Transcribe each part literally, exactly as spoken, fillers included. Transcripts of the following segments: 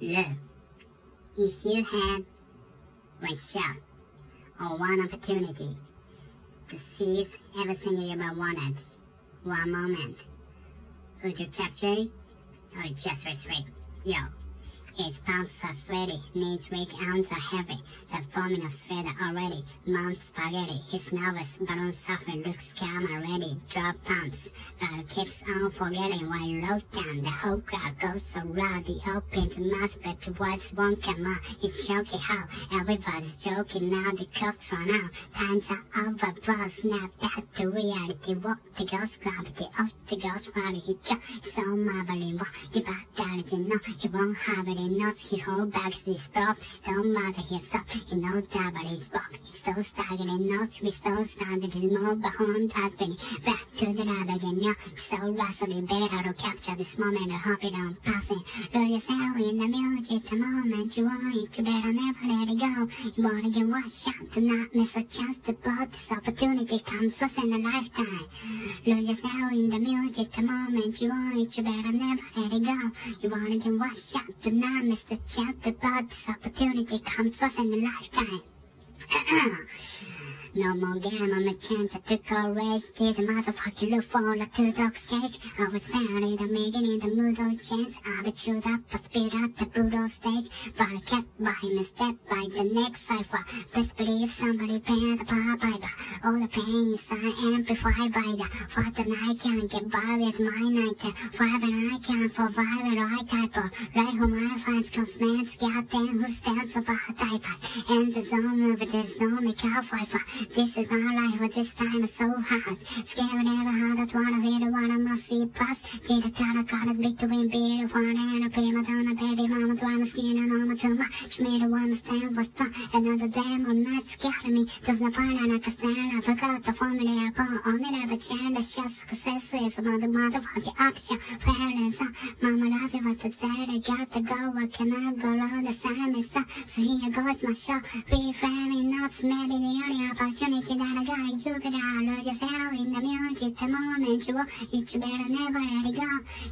Look, if you had one shot or one opportunity to seize everything you ever wanted, one moment, would you capture it or just retreat? Yo, its palms are sweaty, knees weak, arms are heavy, the formula sweater already, mount spaghetti, his nervous, balloon suffering, looks calm already, drop pumps, but keeps on forgetting while locked down, the whole crowd goes so loud, he opens mouth, but words won't come out, it's shocking how everybody's joking now, the cuffs run out, times are over, bro, snap back to reality, walk the ghost gravity, off the ghost gravity, he just so marveling, walk it back, that is enough, he won't have it, he knows he hold back his props, don't matter, he'll stop, he knows that, but he walks, he's so staggering, knows we so standard, he's more behind happening, back to the lab again, yeah, so rustly, better to capture this moment, hope it don't pass it, lose yourself in the music, the moment you want it, you better never let it go, you wanna get one shot, do not miss a chance to blow, this opportunity comes once in a lifetime, lose yourself in the music, the moment you want it, you better never let it go, you wanna get one shot, do not I missed the chance to blood, this opportunity comes once in a lifetime. No more game, I'm a change, I took all rage, did the motherfucking look for a two-dog's cage. I was found in the making in the mood of chance, I be chewed up, I spit out the brutal stage, but I kept by my step by the next cipher. Best believe somebody paid the power by the, all the pain inside amplified by the, what the night can get by with my night, five and I can provide the right type of, right who my friends cosmetics, goddamn who stands about type of, ends the zone move, there's no make out fifer. This is my life, but this time is so hard. Scared never had a twirl, feel what I must see past. Did a tarot card between beer, one and a prima donna, baby mama, to I'm skin and on too much. Made to understand what's done. Another demon night scared me. Does not find an understand. I forgot the formula upon. Only never change. Just success is about the motherfucking option. Parents, mama, love you, what the said. I got to go, I cannot go round the same as that. So here goes my show. We family knots, maybe the only opportunity. Opportunity that I got, you better lose yourself in the music, the moment you want it, you better never let it go.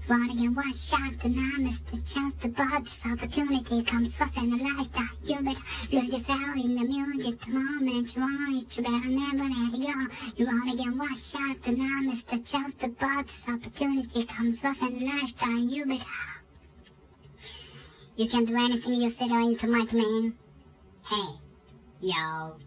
Wanna get one shot, do not miss the chance to blow, this opportunity comes once in a lifetime. You better lose yourself in the music, the moment you want it, you better never let it go. You wanna get one shot, do not miss the chance to blow, this opportunity comes once in a lifetime. You better. You can do anything you set into, my man. Hey, yo.